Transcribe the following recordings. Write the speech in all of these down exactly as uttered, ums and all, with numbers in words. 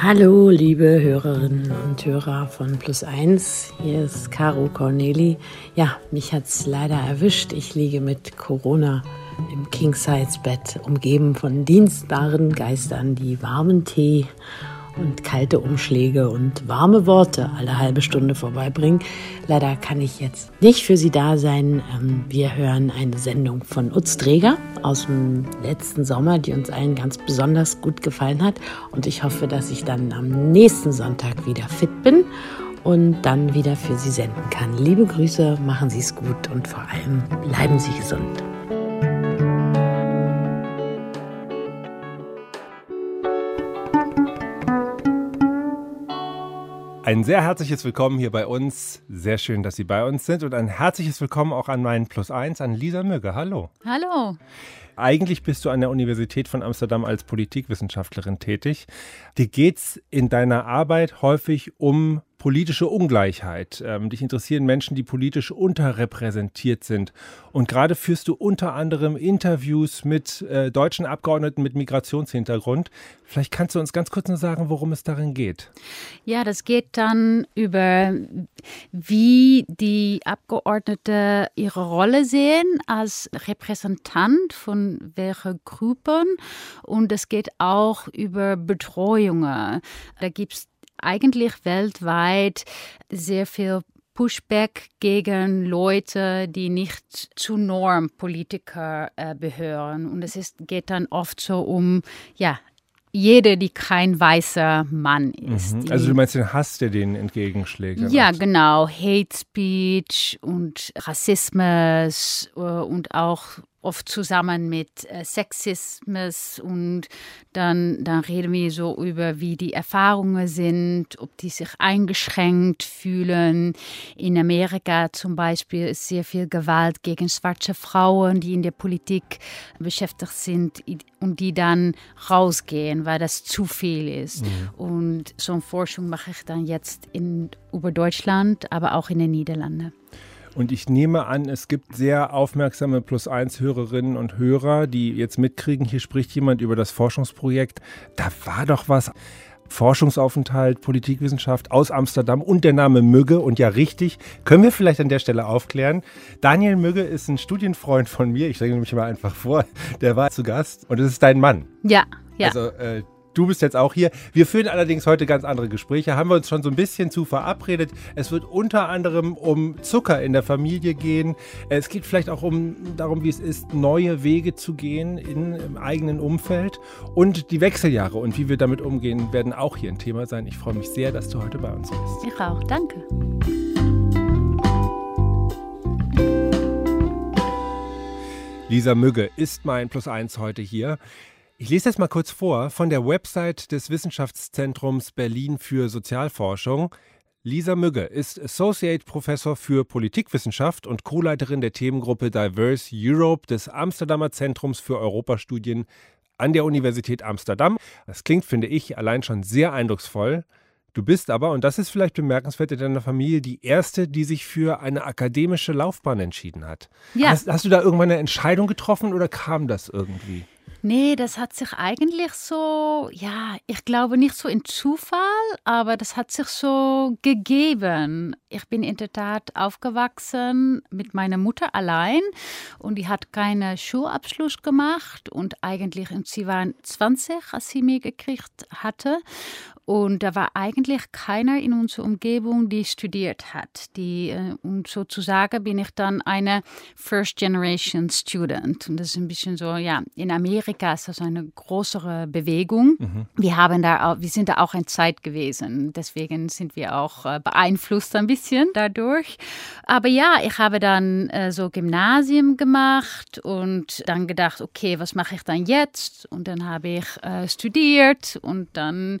Hallo liebe Hörerinnen und Hörer von Plus eins, hier ist Caro Corneli. Ja, mich hat es leider erwischt. Ich liege mit Corona im King-Size-Bett, umgeben von dienstbaren Geistern, die warmen Tee und kalte Umschläge und warme Worte alle halbe Stunde vorbeibringen. Leider kann ich jetzt nicht für Sie da sein. Wir hören eine Sendung von Utzträger aus dem letzten Sommer, die uns allen ganz besonders gut gefallen hat. Und ich hoffe, dass ich dann am nächsten Sonntag wieder fit bin und dann wieder für Sie senden kann. Liebe Grüße, machen Sie es gut und vor allem bleiben Sie gesund. Ein sehr herzliches Willkommen hier bei uns. Sehr schön, dass Sie bei uns sind. Und ein herzliches Willkommen auch an meinen Plus eins, an Lisa Mügge. Hallo. Hallo. Eigentlich bist du an der Universität von Amsterdam als Politikwissenschaftlerin tätig. Dir geht es in deiner Arbeit häufig um politische Ungleichheit. Ähm, dich interessieren Menschen, die politisch unterrepräsentiert sind. Und gerade führst du unter anderem Interviews mit äh, deutschen Abgeordneten mit Migrationshintergrund. Vielleicht kannst du uns ganz kurz nur sagen, worum es darin geht. Ja, das geht dann über, wie die Abgeordneten ihre Rolle sehen als Repräsentant von welche Gruppen, und es geht auch über Betreuungen. Da gibt es eigentlich weltweit sehr viel Pushback gegen Leute, die nicht zu Normpolitiker äh, gehören. Und es ist, geht dann oft so um, ja, jeder, die kein weißer Mann ist. Mhm. Also du meinst den Hass, der denen entgegenschlägt? Ja, oft. Genau. Hate Speech und Rassismus äh, und auch oft zusammen mit Sexismus, und dann, dann reden wir so über, wie die Erfahrungen sind, ob die sich eingeschränkt fühlen. In Amerika zum Beispiel ist sehr viel Gewalt gegen schwarze Frauen, die in der Politik beschäftigt sind und die dann rausgehen, weil das zu viel ist. Mhm. Und so eine Forschung mache ich dann jetzt in, über Deutschland, aber auch in den Niederlanden. Und ich nehme an, es gibt sehr aufmerksame Plus eins Hörerinnen und Hörer, die jetzt mitkriegen, hier spricht jemand über das Forschungsprojekt. Da war doch was. Forschungsaufenthalt, Politikwissenschaft aus Amsterdam und der Name Mügge. Und ja, richtig, können wir vielleicht an der Stelle aufklären. Daniel Mügge ist ein Studienfreund von mir. Ich stelle mich mal einfach vor. Der war zu Gast. Und es ist dein Mann. Ja, ja. Also, äh, du bist jetzt auch hier. Wir führen allerdings heute ganz andere Gespräche. Haben wir uns schon so ein bisschen zu verabredet. Es wird unter anderem um Zucker in der Familie gehen. Es geht vielleicht auch um darum, wie es ist, neue Wege zu gehen in, im eigenen Umfeld. Und die Wechseljahre und wie wir damit umgehen, werden auch hier ein Thema sein. Ich freue mich sehr, dass du heute bei uns bist. Ich auch. Danke. Lisa Mügge ist mein Plus eins heute hier. Ich lese das mal kurz vor von der Website des Wissenschaftszentrums Berlin für Sozialforschung. Lisa Mügge ist Associate Professor für Politikwissenschaft und Co-Leiterin der Themengruppe Diverse Europe des Amsterdamer Zentrums für Europastudien an der Universität Amsterdam. Das klingt, finde ich, allein schon sehr eindrucksvoll. Du bist aber, und das ist vielleicht bemerkenswert in deiner Familie, die erste, die sich für eine akademische Laufbahn entschieden hat. Ja. Hast, hast du da irgendwann eine Entscheidung getroffen oder kam das irgendwie? Nee, das hat sich eigentlich so, ja, ich glaube nicht so in Zufall, aber das hat sich so gegeben. Ich bin in der Tat aufgewachsen mit meiner Mutter allein, und die hat keinen Schulabschluss gemacht, und eigentlich, und sie war zwanzig, als sie mich gekriegt hatte. Und da war eigentlich keiner in unserer Umgebung, die studiert hat. Die, und sozusagen bin ich dann eine First-Generation-Student. Und das ist ein bisschen so, ja, in Amerika ist das eine größere Bewegung. Mhm. Wir haben da auch, wir sind da auch in Zeit gewesen. Deswegen sind wir auch beeinflusst ein bisschen dadurch. Aber ja, ich habe dann so Gymnasium gemacht und dann gedacht, okay, was mache ich dann jetzt? Und dann habe ich studiert und dann...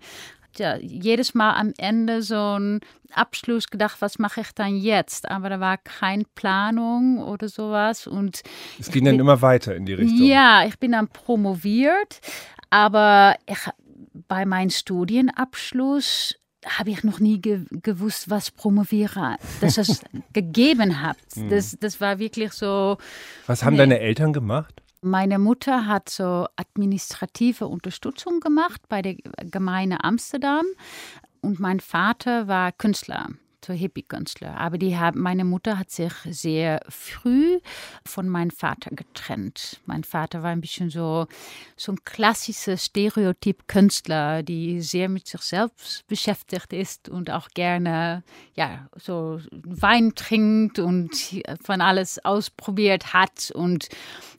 Ja, jedes Mal am Ende so ein Abschluss gedacht, was mache ich dann jetzt? Aber da war keine Planung oder sowas. Und es ging bin, dann immer weiter in die Richtung. Ja, ich bin dann promoviert, aber ich, bei meinem Studienabschluss habe ich noch nie ge- gewusst, was promoviere, dass es gegeben hat. Das, das war wirklich so... Was haben nee. deine Eltern gemacht? Meine Mutter hat so administrative Unterstützung gemacht bei der Gemeinde Amsterdam und mein Vater war Künstler. So Hippie-Künstler. Aber die haben, meine Mutter hat sich sehr früh von meinem Vater getrennt. Mein Vater war ein bisschen so, so ein klassischer Stereotyp-Künstler, der sehr mit sich selbst beschäftigt ist und auch gerne ja, so Wein trinkt und von alles ausprobiert hat. Und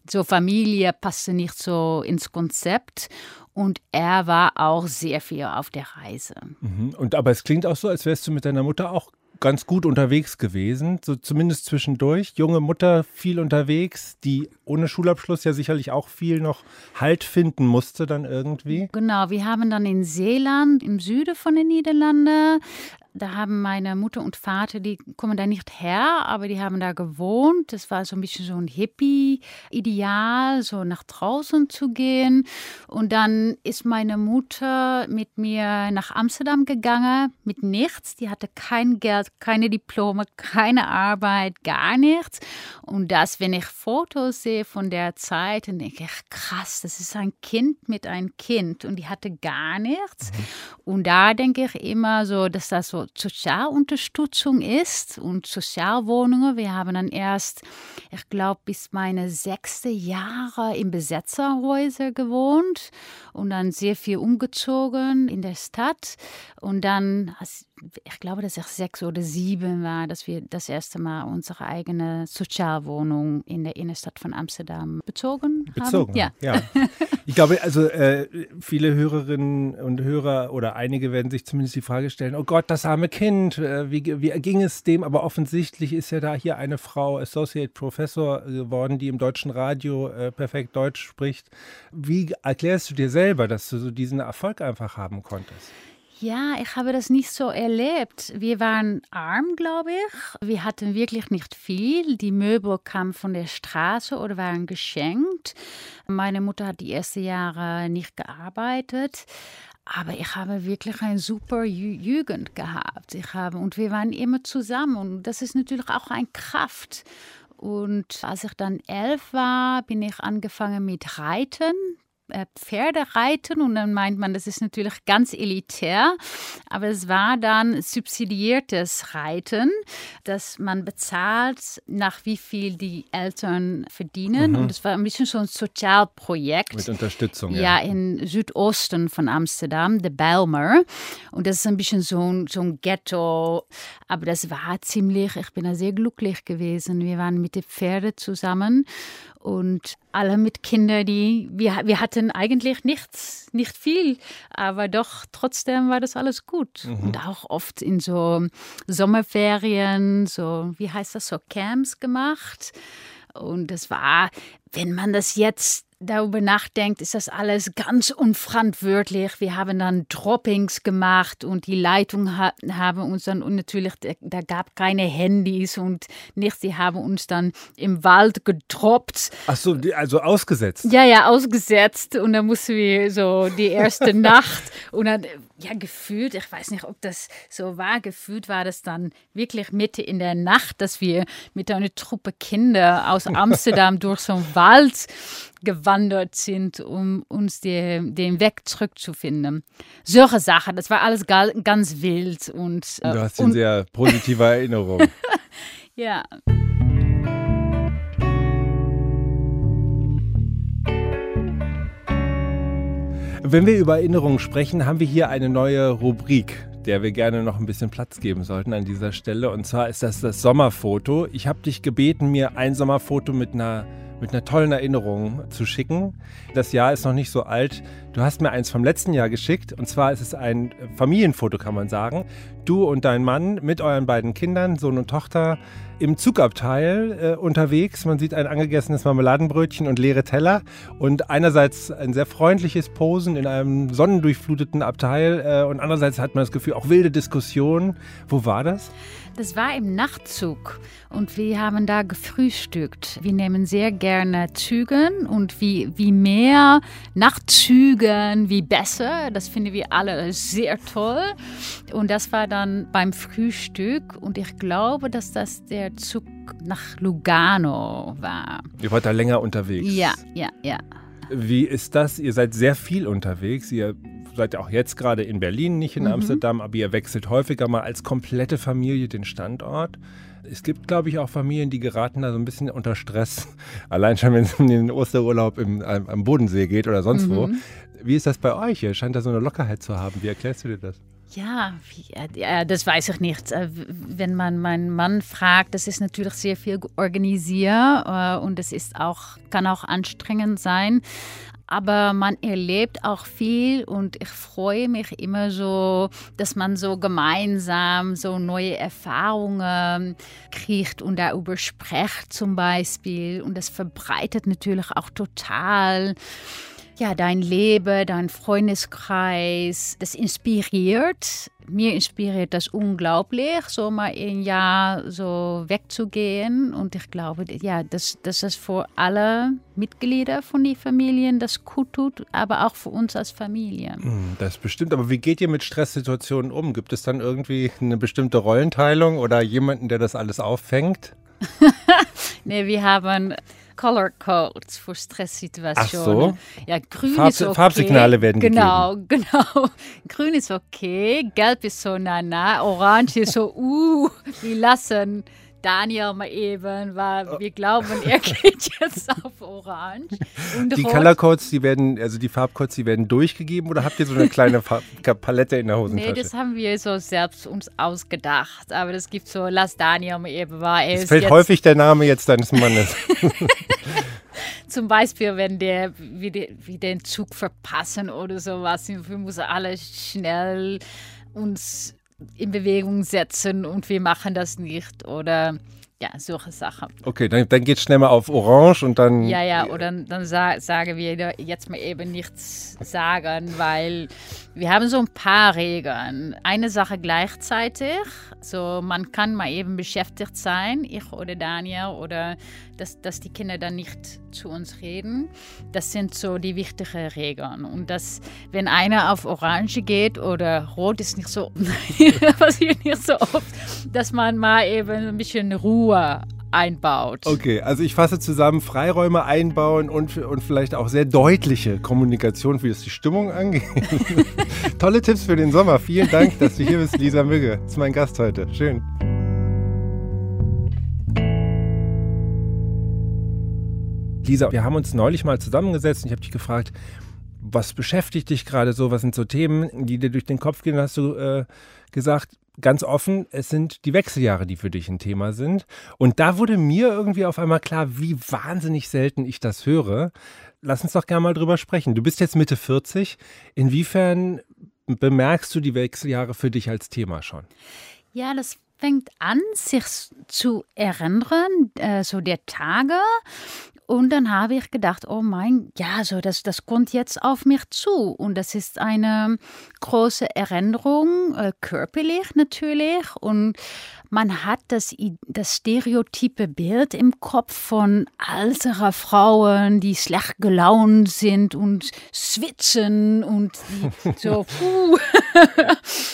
so Familie passte nicht so ins Konzept. Und er war auch sehr viel auf der Reise. Mhm. Und aber es klingt auch so, als wärst du mit deiner Mutter auch ganz gut unterwegs gewesen, so zumindest zwischendurch. Junge Mutter, viel unterwegs, die ohne Schulabschluss ja sicherlich auch viel noch Halt finden musste dann irgendwie. Genau, wir haben dann in Seeland, im Süden von den Niederlanden, da haben meine Mutter und Vater, die kommen da nicht her, aber die haben da gewohnt. Das war so ein bisschen so ein Hippie-Ideal, so nach draußen zu gehen. Und dann ist meine Mutter mit mir nach Amsterdam gegangen, mit nichts. Die hatte kein Geld, keine Diplome, keine Arbeit, gar nichts. Und das, wenn ich Fotos sehe von der Zeit, dann denke ich, krass, das ist ein Kind mit einem Kind. Und die hatte gar nichts. Und da denke ich immer so, dass das so Sozialunterstützung ist und Sozialwohnungen. Wir haben dann erst, ich glaube, bis meine sechste Jahre in Besetzerhäusern gewohnt und dann sehr viel umgezogen in der Stadt. Und dann, ich glaube, dass ich sechs oder sieben war, dass wir das erste Mal unsere eigene Sozialwohnung in der Innenstadt von Amsterdam bezogen haben. Bezogen, ja. ja. Ich glaube, also äh, viele Hörerinnen und Hörer oder einige werden sich zumindest die Frage stellen, oh Gott, das arme Kind, äh, wie, wie ging es dem? Aber offensichtlich ist ja da hier eine Frau Associate Professor geworden, die im deutschen Radio äh, perfekt Deutsch spricht. Wie erklärst du dir selber, dass du so diesen Erfolg einfach haben konntest? Ja, ich habe das nicht so erlebt. Wir waren arm, glaube ich. Wir hatten wirklich nicht viel. Die Möbel kamen von der Straße oder waren geschenkt. Meine Mutter hat die ersten Jahre nicht gearbeitet. Aber ich habe wirklich eine super Jugend gehabt. Ich habe, und wir waren immer zusammen. Und das ist natürlich auch eine Kraft. Und als ich dann elf war, bin ich angefangen mit Reiten. Pferde reiten und dann meint man, das ist natürlich ganz elitär, aber es war dann subsidiertes Reiten, dass man bezahlt, nach wie viel die Eltern verdienen. Mhm. Und es war ein bisschen so ein Sozialprojekt. Mit Unterstützung, ja. Ja, im Südosten von Amsterdam, der Bijlmer. Und das ist ein bisschen so ein, so ein Ghetto, aber das war ziemlich, ich bin da sehr glücklich gewesen. Wir waren mit den Pferden zusammen und alle mit Kindern, die wir, wir hatten eigentlich nichts, nicht viel, aber doch trotzdem war das alles gut. Mhm. Und auch oft in so Sommerferien, so wie heißt das, so Camps gemacht. Und das war, wenn man das jetzt darüber nachdenkt, ist das alles ganz unverantwortlich. Wir haben dann Droppings gemacht und die Leitung ha- haben uns dann, und natürlich, da gab keine Handys und nichts, die haben uns dann im Wald gedroppt. Ach so, also ausgesetzt? Ja, ja, ausgesetzt und dann mussten wir so die erste Nacht und dann, ja, gefühlt, ich weiß nicht, ob das so war, gefühlt war das dann wirklich Mitte in der Nacht, dass wir mit einer Truppe Kinder aus Amsterdam durch so einen Wald gewandert sind, um uns die, den Weg zurückzufinden. Solche Sachen, das war alles ga, ganz wild. Und, äh, du hast eine sehr positive Erinnerung. Ja. Wenn wir über Erinnerungen sprechen, haben wir hier eine neue Rubrik, der wir gerne noch ein bisschen Platz geben sollten an dieser Stelle. Und zwar ist das das Sommerfoto. Ich habe dich gebeten, mir ein Sommerfoto mit einer mit einer tollen Erinnerung zu schicken. Das Jahr ist noch nicht so alt. Du hast mir eins vom letzten Jahr geschickt. Und zwar ist es ein Familienfoto, kann man sagen. Du und dein Mann mit euren beiden Kindern, Sohn und Tochter, im Zugabteil äh, unterwegs. Man sieht ein angegessenes Marmeladenbrötchen und leere Teller. Und einerseits ein sehr freundliches Posen in einem sonnendurchfluteten Abteil. Äh, und andererseits hat man das Gefühl, auch wilde Diskussionen. Wo war das? Das war im Nachtzug. Und wir haben da gefrühstückt. Wir nehmen sehr gerne Zügen. Und wie, wie mehr Nachtzügen, wie besser. Das finden wir alle sehr toll. Und das war dann beim Frühstück. Und ich glaube, dass das der Zug Flug nach Lugano war. Ihr wart da länger unterwegs. Ja, ja, ja. Wie ist das? Ihr seid sehr viel unterwegs. Ihr seid ja auch jetzt gerade in Berlin, nicht in mhm. Amsterdam, aber ihr wechselt häufiger mal als komplette Familie den Standort. Es gibt, glaube ich, auch Familien, die geraten da so ein bisschen unter Stress. Allein schon, wenn es in den Osterurlaub im, am Bodensee geht oder sonst mhm. wo. Wie ist das bei euch? Ihr scheint da so eine Lockerheit zu haben. Wie erklärst du dir das? Ja, ja, das weiß ich nicht. Wenn man meinen Mann fragt, das ist natürlich sehr viel organisiert und das ist auch, kann auch anstrengend sein. Aber man erlebt auch viel und ich freue mich immer so, dass man so gemeinsam so neue Erfahrungen kriegt und darüber spricht zum Beispiel. Und das verbreitet natürlich auch total. Ja, dein Leben, dein Freundeskreis, das inspiriert. Mir inspiriert das unglaublich, so mal ein Jahr so wegzugehen. Und ich glaube, ja, dass, dass das für alle Mitglieder von den Familien das gut tut, aber auch für uns als Familie. Das bestimmt. Aber wie geht ihr mit Stresssituationen um? Gibt es dann irgendwie eine bestimmte Rollenteilung oder jemanden, der das alles auffängt? Nee, wir haben Color Codes für Stresssituationen. Ach so. Ja, grün Farb, ist okay. Farbsignale werden genau, gegeben. Genau, genau. Grün ist okay, gelb ist so na na, orange ist so uh, wir lassen Daniel mal eben, weil wir glauben, er geht jetzt auf orange. Und die rot. Color Codes, die werden, also die Farbcodes, die werden durchgegeben oder habt ihr so eine kleine Farb- Palette in der Hosentasche? Nee, das haben wir so selbst uns ausgedacht, aber das gibt so, lass Daniel mal eben, weil er ist jetzt... Es fällt häufig der Name jetzt deines Mannes. Zum Beispiel, wenn der, wir den Zug verpassen oder sowas, wir müssen alle schnell uns in Bewegung setzen und wir machen das nicht oder ja, solche Sachen. Okay, dann, dann geht es schnell mal auf Orange und dann... Ja, ja, oder dann, dann sa- sagen wir jetzt mal eben nichts sagen, weil wir haben so ein paar Regeln. Eine Sache gleichzeitig, so man kann mal eben beschäftigt sein, ich oder Daniel, oder dass, dass die Kinder dann nicht zu uns reden. Das sind so die wichtigen Regeln. Und dass, wenn einer auf Orange geht oder Rot, ist nicht so, passiert nicht so oft, dass man mal eben ein bisschen Ruhe einbaut. Okay, also ich fasse zusammen, Freiräume einbauen und, und vielleicht auch sehr deutliche Kommunikation, wie es die Stimmung angeht. Tolle Tipps für den Sommer. Vielen Dank, dass du hier bist, Lisa Mügge. Das ist mein Gast heute. Schön. Lisa, wir haben uns neulich mal zusammengesetzt und ich habe dich gefragt, was beschäftigt dich gerade so? Was sind so Themen, die dir durch den Kopf gehen? Hast du äh, gesagt, ganz offen, es sind die Wechseljahre, die für dich ein Thema sind. Und da wurde mir irgendwie auf einmal klar, wie wahnsinnig selten ich das höre. Lass uns doch gerne mal drüber sprechen. Du bist jetzt Mitte vierzig. Inwiefern bemerkst du die Wechseljahre für dich als Thema schon? Ja, das fängt an, sich zu erinnern, äh, so der Tage. Und dann habe ich gedacht, oh mein, ja, so das, das kommt jetzt auf mich zu. Und das ist eine große Erinnerung, äh, körperlich natürlich. Und man hat das, das stereotype Bild im Kopf von älteren Frauen, die schlecht gelaunt sind und schwitzen und so. Puh.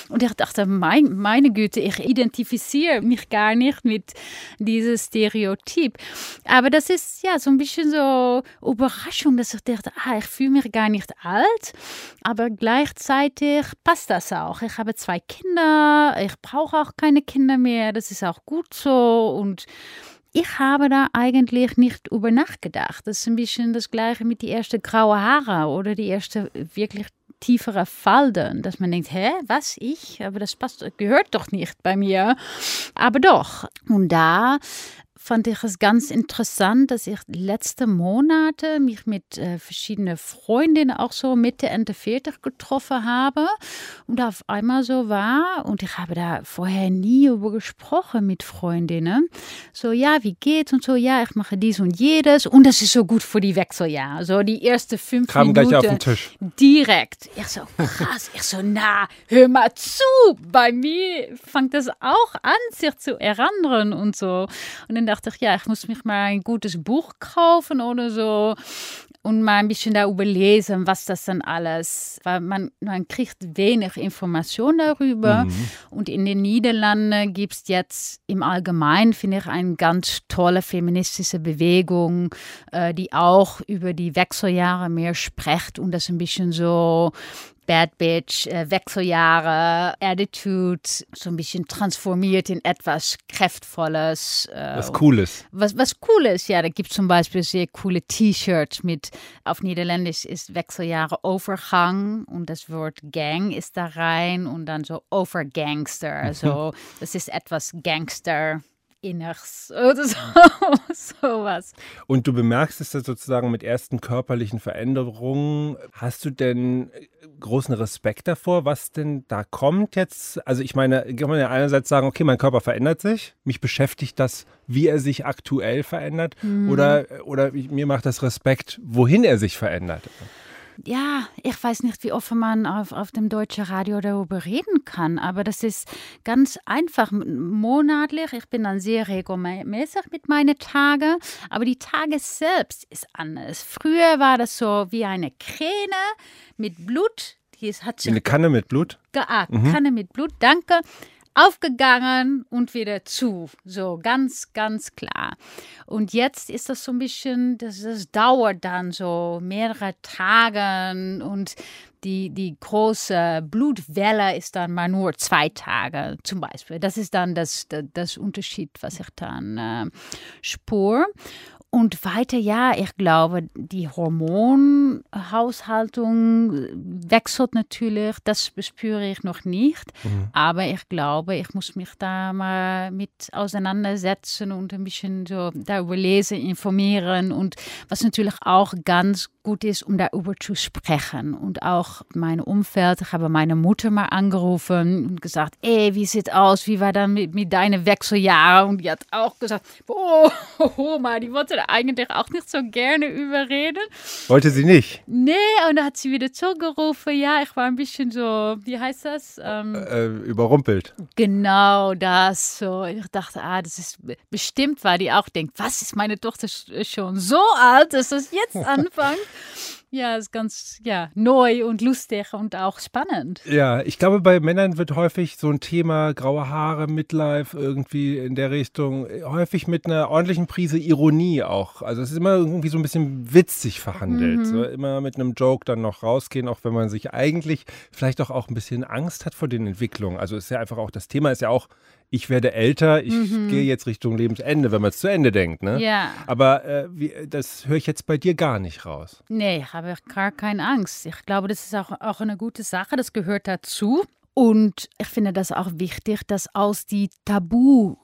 Und ich dachte, mein, meine Güte, ich identifiziere mich gar nicht mit diesem Stereotyp. Aber das ist ja so ein bisschen so Überraschung, dass ich dachte, ah, ich fühle mich gar nicht alt, aber gleichzeitig passt das auch. Ich habe zwei Kinder, ich brauche auch keine Kinder mehr, das ist auch gut so und ich habe da eigentlich nicht über nachgedacht. Das ist ein bisschen das Gleiche mit die ersten grauen Haare oder die erste wirklich tiefere Falten, dass man denkt, hä, was, ich? Aber das passt, gehört doch nicht bei mir. Aber doch. Und da fand ich es ganz interessant, dass ich letzte Monate mich mit äh, verschiedenen Freundinnen auch so Mitte, Ende vierzig getroffen habe und auf einmal so war und ich habe da vorher nie über gesprochen mit Freundinnen. So, ja, wie geht's und so, ja, ich mache dies und jedes und das ist so gut für die Wechseljahre. So die erste fünf Kam Minuten gleich auf den Tisch. Direkt. Ich so, krass, ich so, na, hör mal zu, bei mir fängt das auch an, sich zu erinnern und so. Und dann dachte ich, ja, ich muss mich mal ein gutes Buch kaufen oder so. und mal ein bisschen darüber lesen, was das dann alles, weil man, man kriegt wenig Information darüber. Mhm. Und in den Niederlanden gibt es jetzt im Allgemeinen, finde ich, eine ganz tolle feministische Bewegung, äh, die auch über die Wechseljahre mehr spricht und das ein bisschen so Bad Bitch, äh, Wechseljahre, Attitude, so ein bisschen transformiert in etwas Kraftvolles. Äh, was Cooles. Was, was Cooles, ja. Da gibt es zum Beispiel sehr coole T-Shirts mit, auf Niederländisch ist Wechseljahre Overgang und das Wort Gang ist da rein und dann so Overgangster. Mhm. So, das ist etwas Gangster. Inners oder so, sowas. Und du bemerkst es ja sozusagen mit ersten körperlichen Veränderungen. Hast du denn großen Respekt davor, was denn da kommt jetzt? Also ich meine, kann man ja einerseits sagen, okay, mein Körper verändert sich, mich beschäftigt das, wie er sich aktuell verändert, mhm. oder, oder mir macht das Respekt, wohin er sich verändert. Ja, ich weiß nicht, wie offen man auf, auf dem deutschen Radio darüber reden kann, aber das ist ganz einfach, monatlich. Ich bin dann sehr regelmäßig mit meinen Tagen, aber die Tage selbst ist anders. Früher war das so wie eine Kräne mit Blut. Die hat sich eine Kanne mit Blut? Ah, Kanne mhm. mit Blut, danke. Aufgegangen und wieder zu. So ganz, ganz klar. Und jetzt ist das so ein bisschen, das, das dauert dann so mehrere Tage und die, die große Blutwelle ist dann mal nur zwei Tage zum Beispiel. Das ist dann das, das, das Unterschied, was ich dann äh, spüre. Und weiter, ja, ich glaube, die Hormonhaushaltung wechselt natürlich, das spüre ich noch nicht. Mhm. Aber ich glaube, ich muss mich da mal mit auseinandersetzen und ein bisschen so darüber lesen, informieren. Und was natürlich auch ganz gut ist, um darüber zu sprechen. Und auch mein Umfeld, ich habe meine Mutter mal angerufen und gesagt, ey, wie sieht aus, wie war dann mit, mit deinen Wechseljahren? Und die hat auch gesagt, oh, Oma, die wollte eigentlich auch nicht so gerne überreden. Wollte sie nicht? Nee, und da hat sie wieder zurückgerufen. Ja, ich war ein bisschen so, wie heißt das? Ähm, äh, überrumpelt. Genau das. So. Ich dachte, ah, das ist bestimmt, weil die auch denkt, was ist meine Tochter schon so alt, dass das jetzt anfängt? Ja, ist ganz ja, neu und lustig und auch spannend. Ja, ich glaube, bei Männern wird häufig so ein Thema graue Haare, Midlife, irgendwie in der Richtung, häufig mit einer ordentlichen Prise Ironie auch. Also es ist immer irgendwie so ein bisschen witzig verhandelt. Mhm. So, immer mit einem Joke dann noch rausgehen, auch wenn man sich eigentlich vielleicht auch, auch ein bisschen Angst hat vor den Entwicklungen. Also es ist ja einfach auch, das Thema ist ja auch, ich werde älter, ich mhm. gehe jetzt Richtung Lebensende, wenn man es zu Ende denkt. Ne? Ja. Aber äh, wie, das höre ich jetzt bei dir gar nicht raus. Nee, ich habe gar keine Angst. Ich glaube, das ist auch, auch eine gute Sache, das gehört dazu. Und ich finde das auch wichtig, das aus die Tabusphäre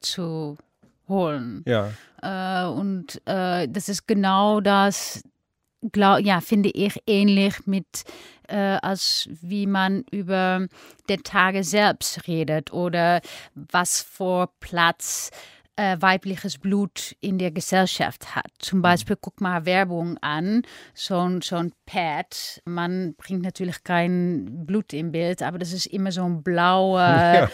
zu holen. Ja. Äh, und äh, das ist genau das, glaub, ja, finde ich ähnlich mit Äh, als wie man über den Tage selbst redet oder was für Platz äh, weibliches Blut in der Gesellschaft hat. Zum Beispiel, guck mal Werbung an, so ein, so ein Pad. Man bringt natürlich kein Blut im Bild, aber das ist immer so ein blaue, ja.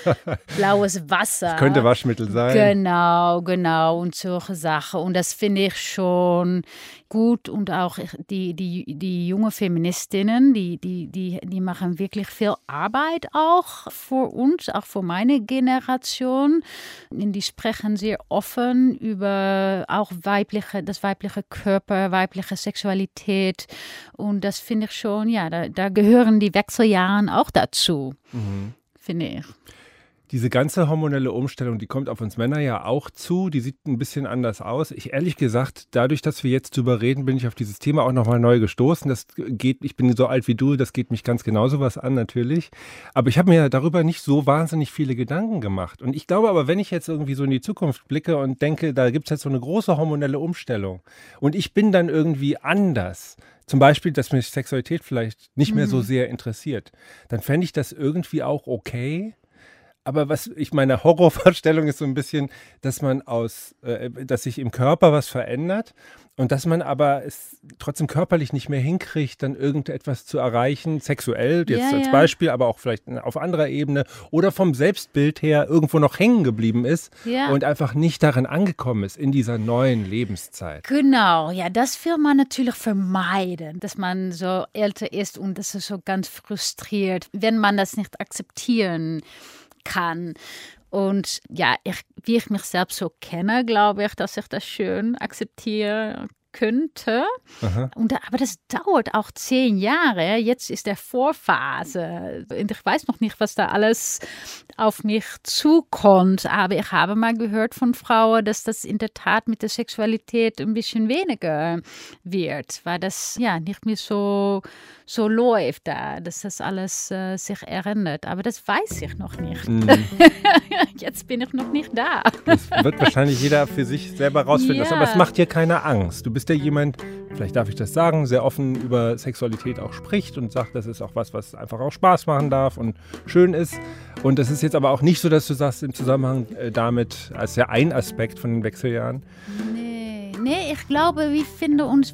blaues Wasser. Das könnte Waschmittel sein. Genau, genau und solche Sachen. Und das finde ich schon gut und auch die, die, die junge Feministinnen, die, die, die, die machen wirklich viel Arbeit auch für uns, auch für meine Generation. Die sprechen sehr offen über auch weibliche, das weibliche Körper, weibliche Sexualität und das finde ich schon, ja, da, da gehören die Wechseljahre auch dazu, mhm. finde ich. Diese ganze hormonelle Umstellung, die kommt auf uns Männer ja auch zu. Die sieht ein bisschen anders aus. Ich ehrlich gesagt, dadurch, dass wir jetzt drüber reden, bin ich auf dieses Thema auch nochmal neu gestoßen. Das geht, ich bin so alt wie du, das geht mich ganz genauso was an natürlich. Aber ich habe mir darüber nicht so wahnsinnig viele Gedanken gemacht. Und ich glaube aber, wenn ich jetzt irgendwie so in die Zukunft blicke und denke, da gibt es jetzt so eine große hormonelle Umstellung und ich bin dann irgendwie anders, zum Beispiel, dass mich Sexualität vielleicht nicht mehr so sehr interessiert, dann fände ich das irgendwie auch okay. Aber was ich meine Horrorvorstellung ist so ein bisschen, dass man aus, äh, dass sich im Körper was verändert und dass man aber es trotzdem körperlich nicht mehr hinkriegt, dann irgendetwas zu erreichen, sexuell jetzt ja, als ja. Beispiel, aber auch vielleicht auf anderer Ebene oder vom Selbstbild her irgendwo noch hängen geblieben ist ja. und einfach nicht darin angekommen ist in dieser neuen Lebenszeit. Genau, ja, das will man natürlich vermeiden, dass man so älter ist und das ist so ganz frustriert, wenn man das nicht akzeptieren kann. Und ja, ich, wie ich mich selbst so kenne, glaube ich, dass ich das schön akzeptieren könnte. Und, aber das dauert auch zehn Jahre. Jetzt ist der Vorphase. Und ich weiß noch nicht, was da alles auf mich zukommt. Aber ich habe mal gehört von Frauen, dass das in der Tat mit der Sexualität ein bisschen weniger wird, weil das ja nicht mehr so, so läuft, da, dass das alles äh, sich erinnert. Aber das weiß ich noch nicht. Mm. Jetzt bin ich noch nicht da. Das wird wahrscheinlich jeder für sich selber rausfinden. Ja. Aber es macht dir keine Angst. Du bist ja jemand, vielleicht darf ich das sagen, sehr offen über Sexualität auch spricht und sagt, das ist auch was, was einfach auch Spaß machen darf und schön ist. Und das ist jetzt aber auch nicht so, dass du sagst, im Zusammenhang damit, als ja ein Aspekt von den Wechseljahren. Nee, nee, ich glaube, wir finden uns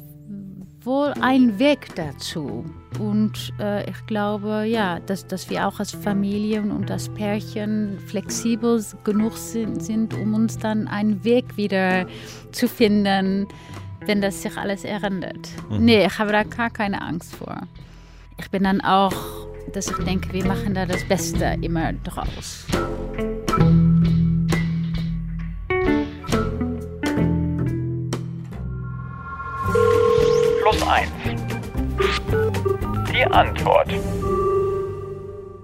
wohl einen Weg dazu. Und äh, ich glaube, ja, dass, dass wir auch als Familien und als Pärchen flexibel genug sind, sind, um uns dann einen Weg wieder zu finden, wenn das sich alles ändert. Mhm. Nee, ich habe da gar keine Angst vor. Ich bin dann auch, dass ich denke, wir machen da das Beste immer draus. Plus eins. Die Antwort.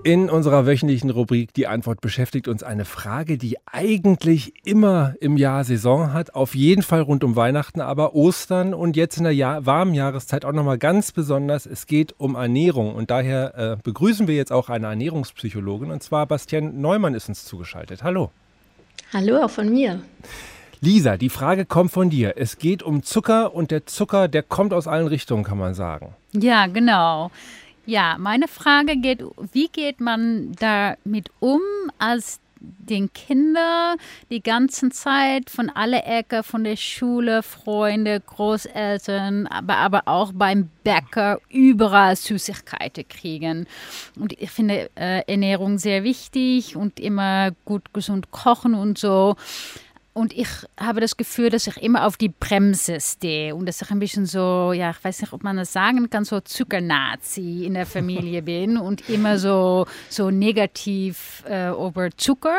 In unserer wöchentlichen Rubrik Die Antwort beschäftigt uns eine Frage, die eigentlich immer im Jahr Saison hat, auf jeden Fall rund um Weihnachten, aber Ostern und jetzt in der Jahr- warmen Jahreszeit auch nochmal ganz besonders. Es geht um Ernährung und daher äh, begrüßen wir jetzt auch eine Ernährungspsychologin und zwar Bastian Neumann ist uns zugeschaltet. Hallo. Hallo auch von mir. Lisa, die Frage kommt von dir. Es geht um Zucker und der Zucker, der kommt aus allen Richtungen, kann man sagen. Ja, genau. Ja, meine Frage geht, wie geht man damit um, als den Kindern die ganze Zeit von aller Ecke, von der Schule, Freunde, Großeltern, aber, aber auch beim Bäcker überall Süßigkeiten kriegen. Und ich finde äh, Ernährung sehr wichtig und immer gut gesund kochen und so. Und ich habe das Gefühl, dass ich immer auf die Bremse stehe und dass ich ein bisschen so, ja, ich weiß nicht, ob man das sagen kann, so Zuckernazi in der Familie bin und immer so, so negativ äh, über Zucker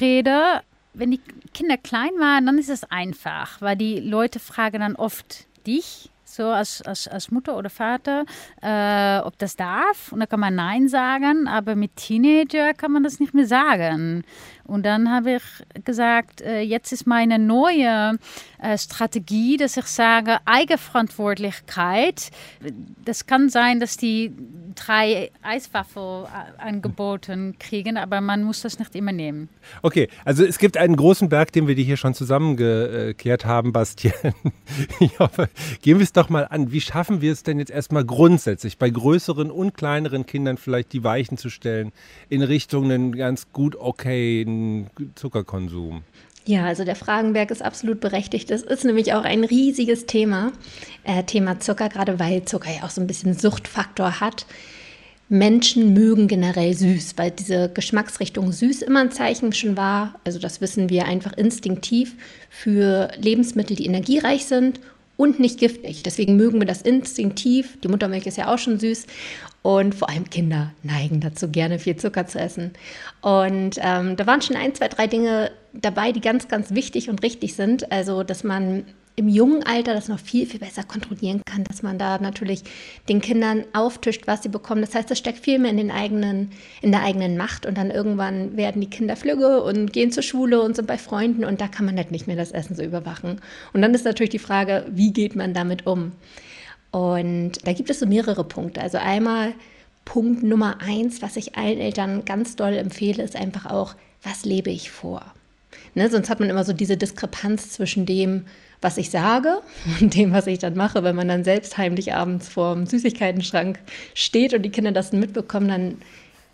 rede. Wenn die Kinder klein waren, dann ist es einfach, weil die Leute fragen dann oft dich, so als, als, als Mutter oder Vater, äh, ob das darf. Und da kann man Nein sagen, aber mit Teenager kann man das nicht mehr sagen. Und dann habe ich gesagt, äh, jetzt ist meine neue äh, Strategie, dass ich sage, Eigenverantwortlichkeit. Das kann sein, dass die drei Eiswaffeln angeboten kriegen, aber man muss das nicht immer nehmen. Okay, also es gibt einen großen Berg, den wir dir hier schon zusammengekehrt haben, Bastian. Ich hoffe, gehen wir es doch mal an. Wie schaffen wir es denn jetzt erstmal grundsätzlich, bei größeren und kleineren Kindern vielleicht die Weichen zu stellen, in Richtung einen ganz gut okayen Zuckerkonsum? Ja, also der Fragenberg ist absolut berechtigt. Das ist nämlich auch ein riesiges Thema, äh, Thema Zucker, gerade weil Zucker ja auch so ein bisschen Suchtfaktor hat. Menschen mögen generell süß, weil diese Geschmacksrichtung süß immer ein Zeichen schon war. Also das wissen wir einfach instinktiv für Lebensmittel, die energiereich sind und nicht giftig. Deswegen mögen wir das instinktiv. Die Muttermilch ist ja auch schon süß. Und vor allem Kinder neigen dazu, gerne viel Zucker zu essen. Und ähm, da waren schon ein, zwei, drei Dinge dabei, die ganz, ganz wichtig und richtig sind. Also, dass man im jungen Alter das noch viel, viel besser kontrollieren kann, dass man da natürlich den Kindern auftischt, was sie bekommen. Das heißt, das steckt viel mehr in, den eigenen, in der eigenen Macht. Und dann irgendwann werden die Kinder flügge und gehen zur Schule und sind bei Freunden. Und da kann man halt nicht mehr das Essen so überwachen. Und dann ist natürlich die Frage, wie geht man damit um? Und da gibt es so mehrere Punkte. Also einmal Punkt Nummer eins, was ich allen Eltern ganz doll empfehle, ist einfach auch, was lebe ich vor? Ne, sonst hat man immer so diese Diskrepanz zwischen dem, was ich sage und dem, was ich dann mache. Wenn man dann selbst heimlich abends vorm Süßigkeitenschrank steht und die Kinder das mitbekommen, dann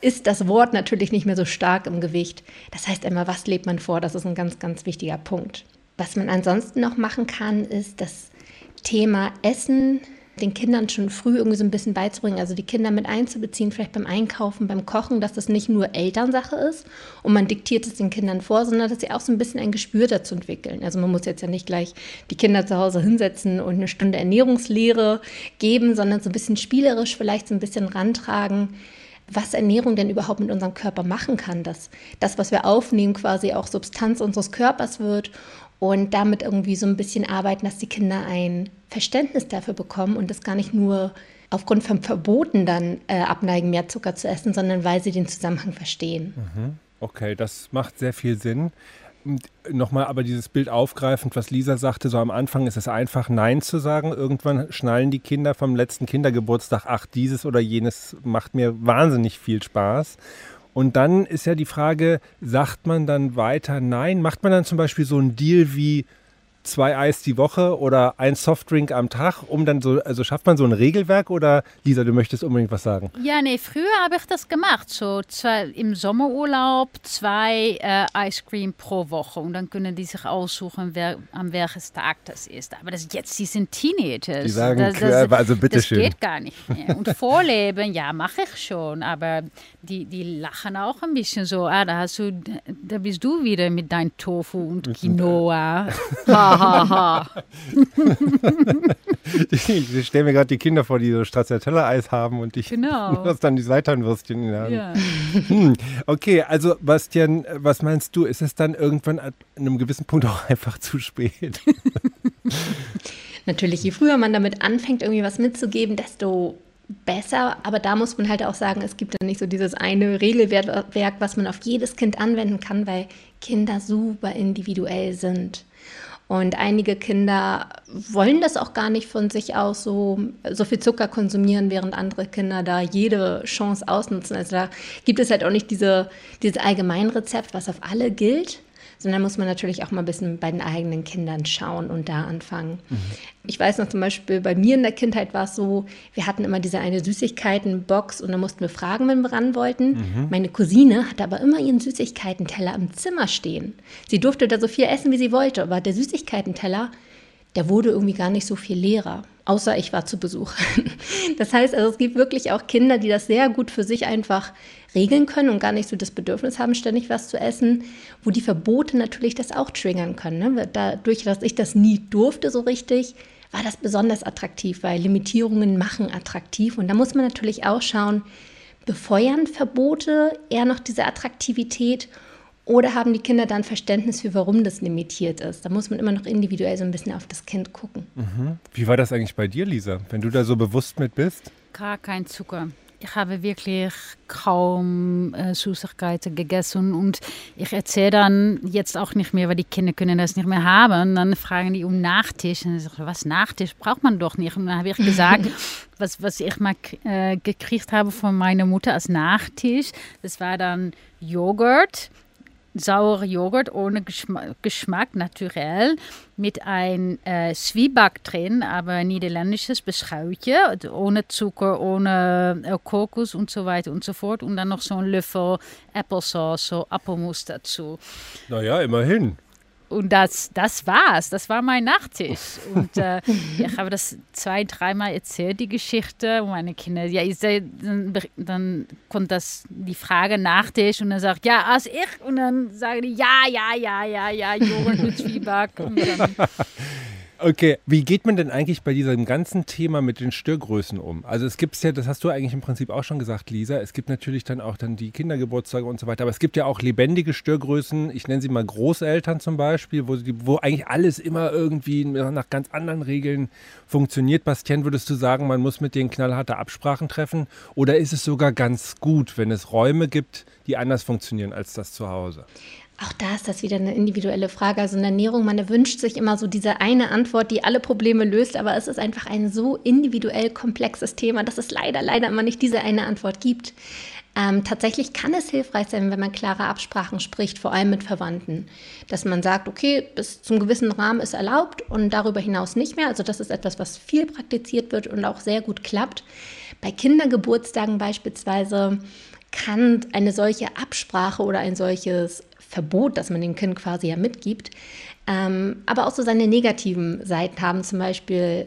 ist das Wort natürlich nicht mehr so stark im Gewicht. Das heißt einmal, was lebt man vor? Das ist ein ganz, ganz wichtiger Punkt. Was man ansonsten noch machen kann, ist das Thema Essen den Kindern schon früh irgendwie so ein bisschen beizubringen, also die Kinder mit einzubeziehen, vielleicht beim Einkaufen, beim Kochen, dass das nicht nur Elternsache ist und man diktiert es den Kindern vor, sondern dass sie auch so ein bisschen ein Gespür dazu entwickeln. Also man muss jetzt ja nicht gleich die Kinder zu Hause hinsetzen und eine Stunde Ernährungslehre geben, sondern so ein bisschen spielerisch vielleicht so ein bisschen rantragen, was Ernährung denn überhaupt mit unserem Körper machen kann, dass das, was wir aufnehmen, quasi auch Substanz unseres Körpers wird und damit irgendwie so ein bisschen arbeiten, dass die Kinder ein Verständnis dafür bekommen und das gar nicht nur aufgrund von Verboten dann äh, abneigen, mehr Zucker zu essen, sondern weil sie den Zusammenhang verstehen. Okay, das macht sehr viel Sinn. Nochmal aber dieses Bild aufgreifend, was Lisa sagte, so am Anfang ist es einfach, Nein zu sagen. Irgendwann schnallen die Kinder vom letzten Kindergeburtstag, ach, dieses oder jenes macht mir wahnsinnig viel Spaß. Und dann ist ja die Frage, sagt man dann weiter Nein? Macht man dann zum Beispiel so einen Deal wie zwei Eis die Woche oder ein Softdrink am Tag, um dann so, also schafft man so ein Regelwerk oder, Lisa, du möchtest unbedingt was sagen? Ja, nee, früher habe ich das gemacht, so zwei, im Sommerurlaub zwei äh, Ice Cream pro Woche und dann können die sich aussuchen, wer, an welches Tag das ist. Aber das jetzt, die sind Teenagers. Die sagen, das, das, also bitteschön. Das geht gar nicht mehr. Und Vorleben, ja, mache ich schon, aber die, die lachen auch ein bisschen so, ah, da, hast du, da bist du wieder mit deinem Tofu und Quinoa. Ich stelle mir gerade die Kinder vor, die so Stracciatella-Eis haben und ich genau. hast dann die Seitanwürstchen in der Hand. Ja. Hm. Okay, also Bastian, was meinst du? Ist es dann irgendwann an einem gewissen Punkt auch einfach zu spät? Natürlich, je früher man damit anfängt, irgendwie was mitzugeben, desto besser, aber da muss man halt auch sagen, es gibt dann nicht so dieses eine Regelwerk, was man auf jedes Kind anwenden kann, weil Kinder super individuell sind. Und einige Kinder wollen das auch gar nicht von sich aus so, so viel Zucker konsumieren, während andere Kinder da jede Chance ausnutzen. Also da gibt es halt auch nicht diese, dieses Allgemeinrezept, was auf alle gilt, sondern muss man natürlich auch mal ein bisschen bei den eigenen Kindern schauen und da anfangen. Mhm. Ich weiß noch zum Beispiel, bei mir in der Kindheit war es so, wir hatten immer diese eine Süßigkeitenbox und da mussten wir fragen, wenn wir ran wollten. Mhm. Meine Cousine hatte aber immer ihren Süßigkeitenteller im Zimmer stehen. Sie durfte da so viel essen, wie sie wollte, aber der Süßigkeitenteller, der wurde irgendwie gar nicht so viel leerer, außer ich war zu Besuch. Das heißt, also es gibt wirklich auch Kinder, die das sehr gut für sich einfach regeln können und gar nicht so das Bedürfnis haben, ständig was zu essen, wo die Verbote natürlich das auch triggern können. Ne? Dadurch, dass ich das nie durfte so richtig, war das besonders attraktiv, weil Limitierungen machen attraktiv. Und da muss man natürlich auch schauen, befeuern Verbote eher noch diese Attraktivität? Oder haben die Kinder dann Verständnis für, warum das limitiert ist? Da muss man immer noch individuell so ein bisschen auf das Kind gucken. Mhm. Wie war das eigentlich bei dir, Lisa, wenn du da so bewusst mit bist? Gar kein Zucker. Ich habe wirklich kaum äh, Süßigkeiten gegessen und ich erzähle dann jetzt auch nicht mehr, weil die Kinder können das nicht mehr haben. Und dann fragen die um Nachtisch und ich sage, was Nachtisch braucht man doch nicht. Und dann habe ich gesagt, was, was ich mal äh, gekriegt habe von meiner Mutter als Nachtisch, das war dann Joghurt. Saurer Joghurt ohne Geschmack, Geschmack naturell, mit ein äh, Zwieback drin, aber niederländisches Beschuitje, ohne Zucker, ohne äh, Kokos und so weiter und so fort. Und dann noch so ein Löffel Applesauce, so Apfelmus dazu. Naja, immerhin. Und das, das war's, das war mein Nachtisch. Und äh, ich habe das zwei, dreimal erzählt, die Geschichte. Und meine Kinder, ja, ich seh, dann, dann kommt das, die Frage Nachtisch und dann sagt, ja, als ich. Und dann sagen die, ja, ja, ja, ja, ja, Joghurt mit Zwieback. Und dann, okay, wie geht man denn eigentlich bei diesem ganzen Thema mit den Störgrößen um? Also es gibt ja, das hast du eigentlich im Prinzip auch schon gesagt, Lisa, es gibt natürlich dann auch dann die Kindergeburtstage und so weiter, aber es gibt ja auch lebendige Störgrößen, ich nenne sie mal Großeltern zum Beispiel, wo, wo eigentlich alles immer irgendwie nach ganz anderen Regeln funktioniert. Bastian, würdest du sagen, man muss mit denen knallharte Absprachen treffen oder ist es sogar ganz gut, wenn es Räume gibt, die anders funktionieren als das zu Hause? Auch da ist das wieder eine individuelle Frage. Also in der Ernährung, man wünscht sich immer so diese eine Antwort, die alle Probleme löst, aber es ist einfach ein so individuell komplexes Thema, dass es leider, leider immer nicht diese eine Antwort gibt. Ähm, tatsächlich kann es hilfreich sein, wenn man klare Absprachen spricht, vor allem mit Verwandten, dass man sagt, okay, bis zum gewissen Rahmen ist erlaubt und darüber hinaus nicht mehr. Also das ist etwas, was viel praktiziert wird und auch sehr gut klappt. Bei Kindergeburtstagen beispielsweise kann eine solche Absprache oder ein solches Verbot, das man dem Kind quasi ja mitgibt, ähm, aber auch so seine negativen Seiten haben, zum Beispiel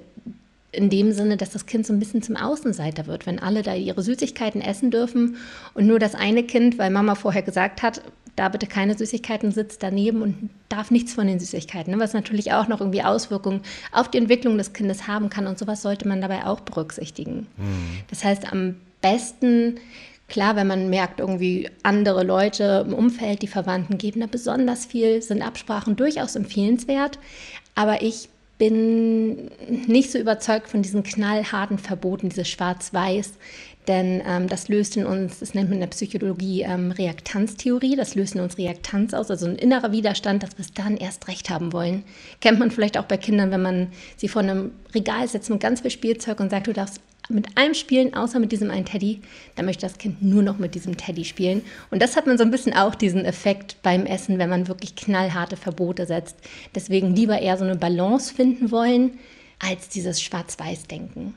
in dem Sinne, dass das Kind so ein bisschen zum Außenseiter wird, wenn alle da ihre Süßigkeiten essen dürfen und nur das eine Kind, weil Mama vorher gesagt hat, da bitte keine Süßigkeiten, sitzt daneben und darf nichts von den Süßigkeiten, ne? Was natürlich auch noch irgendwie Auswirkungen auf die Entwicklung des Kindes haben kann, und sowas sollte man dabei auch berücksichtigen. Mhm. Das heißt, am besten, klar, wenn man merkt, irgendwie andere Leute im Umfeld, die Verwandten geben da besonders viel, sind Absprachen durchaus empfehlenswert, aber ich bin nicht so überzeugt von diesen knallharten Verboten, dieses Schwarz-Weiß, denn ähm, das löst in uns, das nennt man in der Psychologie ähm, Reaktanztheorie, das löst in uns Reaktanz aus, also ein innerer Widerstand, dass wir es dann erst recht haben wollen. Kennt man vielleicht auch bei Kindern, wenn man sie vor einem Regal setzt mit ganz viel Spielzeug und sagt, du darfst mit allem spielen, außer mit diesem einen Teddy, dann möchte das Kind nur noch mit diesem Teddy spielen. Und das hat man so ein bisschen auch diesen Effekt beim Essen, wenn man wirklich knallharte Verbote setzt. Deswegen lieber eher so eine Balance finden wollen, als dieses Schwarz-Weiß-Denken.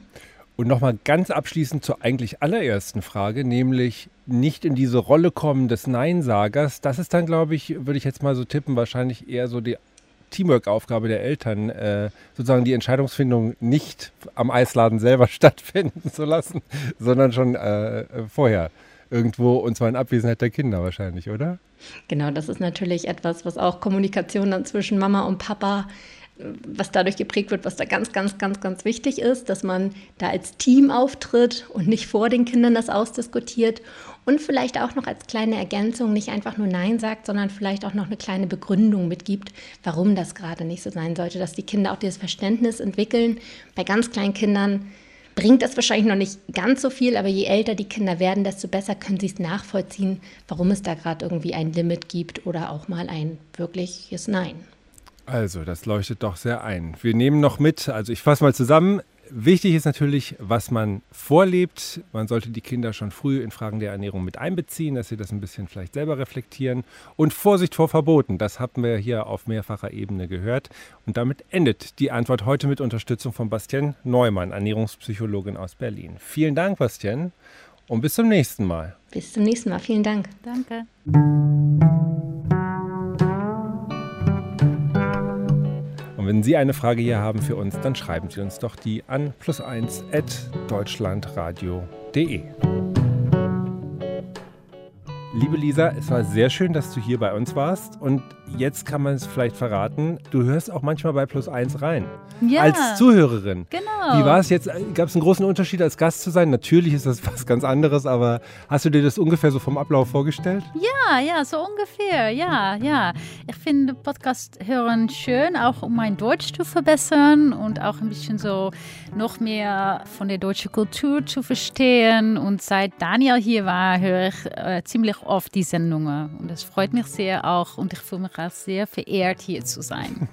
Und nochmal ganz abschließend zur eigentlich allerersten Frage, nämlich nicht in diese Rolle kommen des Neinsagers. Das ist dann, glaube ich, würde ich jetzt mal so tippen, wahrscheinlich eher so die Teamwork-Aufgabe der Eltern, äh, sozusagen die Entscheidungsfindung nicht am Eisladen selber stattfinden zu lassen, sondern schon äh, vorher irgendwo, und zwar in Abwesenheit der Kinder wahrscheinlich, oder? Genau, das ist natürlich etwas, was auch Kommunikation dann zwischen Mama und Papa, was dadurch geprägt wird, was da ganz, ganz, ganz, ganz wichtig ist, dass man da als Team auftritt und nicht vor den Kindern das ausdiskutiert und vielleicht auch noch als kleine Ergänzung nicht einfach nur Nein sagt, sondern vielleicht auch noch eine kleine Begründung mitgibt, warum das gerade nicht so sein sollte, dass die Kinder auch dieses Verständnis entwickeln. Bei ganz kleinen Kindern bringt das wahrscheinlich noch nicht ganz so viel, aber je älter die Kinder werden, desto besser können sie es nachvollziehen, warum es da gerade irgendwie ein Limit gibt oder auch mal ein wirkliches Nein. Also, das leuchtet doch sehr ein. Wir nehmen noch mit, also ich fasse mal zusammen. Wichtig ist natürlich, was man vorlebt. Man sollte die Kinder schon früh in Fragen der Ernährung mit einbeziehen, dass sie das ein bisschen vielleicht selber reflektieren. Und Vorsicht vor Verboten, das hatten wir hier auf mehrfacher Ebene gehört. Und damit endet die Antwort heute mit Unterstützung von Bastian Neumann, Ernährungspsychologin aus Berlin. Vielen Dank, Bastian, und bis zum nächsten Mal. Bis zum nächsten Mal, vielen Dank. Danke. Und wenn Sie eine Frage hier haben für uns, dann schreiben Sie uns doch die an plus eins at deutschlandradio punkt de. Liebe Lisa, es war sehr schön, dass du hier bei uns warst, und jetzt kann man es vielleicht verraten, du hörst auch manchmal bei plus eins rein, ja, als Zuhörerin. Genau. Wie war es jetzt? Gab es einen großen Unterschied, als Gast zu sein? Natürlich ist das was ganz anderes, aber hast du dir das ungefähr so vom Ablauf vorgestellt? Ja, ja, so ungefähr, ja, ja. Ich finde Podcast hören schön, auch um mein Deutsch zu verbessern und auch ein bisschen so noch mehr von der deutschen Kultur zu verstehen, und seit Daniel hier war, höre ich äh, ziemlich oft die Sendungen, und das freut mich sehr auch, und ich fühle mich auch sehr verehrt, hier zu sein.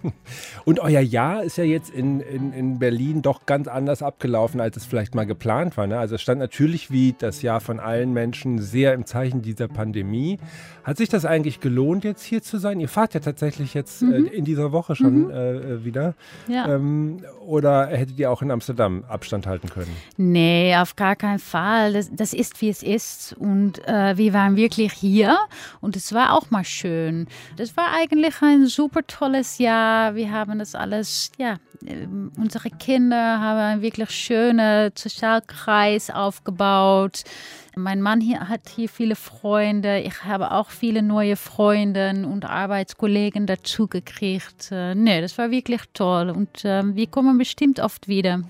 Und euer Jahr ist ja jetzt in, in, in Berlin doch ganz anders abgelaufen, als es vielleicht mal geplant war, ne? Also es stand natürlich wie das Jahr von allen Menschen sehr im Zeichen dieser Pandemie. Hat sich das eigentlich gelohnt, jetzt hier zu sein? Ihr fahrt ja tatsächlich jetzt mhm. äh, in dieser Woche schon mhm. äh, wieder. Ja. Ähm, oder hättet ihr auch in Amsterdam Abstand halten können? Nee, auf gar keinen Fall. Das, das ist, wie es ist, und äh, wir waren wirklich hier, und es war auch mal schön. Das war eigentlich ein super tolles Jahr. Wir haben das alles, ja, unsere Kinder haben einen wirklich schönen Sozialkreis aufgebaut. Mein Mann hier hat hier viele Freunde. Ich habe auch viele neue Freunde und Arbeitskollegen dazu gekriegt. Nee, das war wirklich toll, und äh, wir kommen bestimmt oft wieder.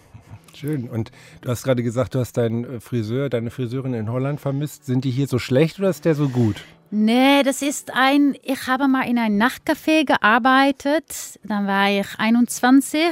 Schön. Und du hast gerade gesagt, du hast deinen Friseur, deine Friseurin in Holland vermisst. Sind die hier so schlecht oder ist der so gut? Nee, das ist ein, ich habe mal in einem Nachtcafé gearbeitet, dann war ich einundzwanzig,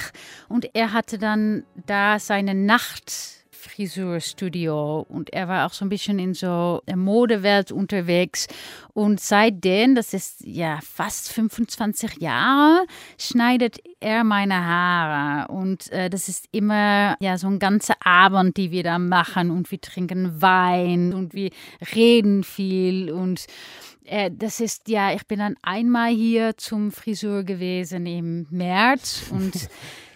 und er hatte dann da seine Nachtfriseurstudio, und er war auch so ein bisschen in so der Modewelt unterwegs. Und seitdem, das ist ja fast fünfundzwanzig Jahre, schneidet er meine Haare. Und äh, das ist immer ja so ein ganzer Abend, die wir da machen. Und wir trinken Wein und wir reden viel. Und äh, das ist, ja, ich bin dann einmal hier zum Friseur gewesen im März. Und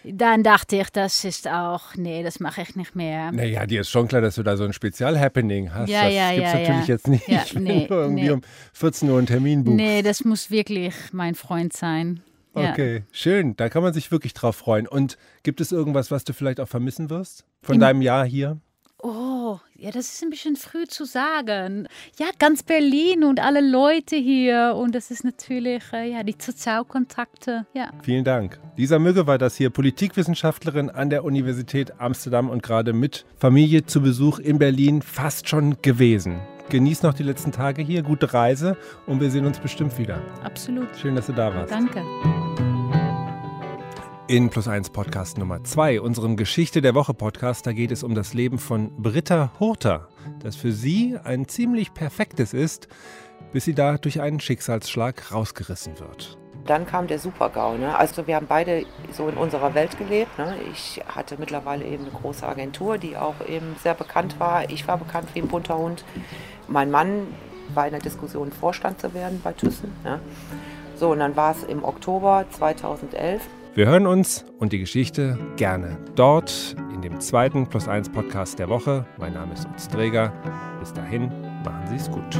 Dann dachte ich, das ist auch, nee, das mache ich nicht mehr. Naja, dir ist schon klar, dass du da so ein Spezial-Happening hast. Ja, das ja, gibt es ja, natürlich ja. jetzt nicht, ja, wenn nee, du irgendwie nee. um vierzehn Uhr einen Termin buchst. Nee, das muss wirklich mein Freund sein. Okay, ja. Schön. Da kann man sich wirklich drauf freuen. Und gibt es irgendwas, was du vielleicht auch vermissen wirst von Im deinem Jahr hier? Oh, ja, das ist ein bisschen früh zu sagen. Ja, ganz Berlin und alle Leute hier. Und das ist natürlich, ja, die Sozialkontakte. Ja. Vielen Dank. Lisa Mügge war das hier, Politikwissenschaftlerin an der Universität Amsterdam und gerade mit Familie zu Besuch in Berlin fast schon gewesen. Genieß noch die letzten Tage hier, gute Reise und wir sehen uns bestimmt wieder. Absolut. Schön, dass du da warst. Danke. In Plus eins Podcast Nummer zwei, unserem Geschichte der Woche Podcast, da geht es um das Leben von Britta Hurter, das für sie ein ziemlich perfektes ist, bis sie da durch einen Schicksalsschlag rausgerissen wird. Dann kam der Super-GAU. Ne? Also wir haben beide so in unserer Welt gelebt. Ne? Ich hatte mittlerweile eben eine große Agentur, die auch eben sehr bekannt war. Ich war bekannt wie ein bunter Hund. Mein Mann war in der Diskussion, Vorstand zu werden bei Thyssen. Ne? So, und dann war es im Oktober zweitausendelf. Wir hören uns und die Geschichte gerne dort in dem zweiten Plus eins Podcast der Woche. Mein Name ist Utzträger. Bis dahin, machen Sie es gut.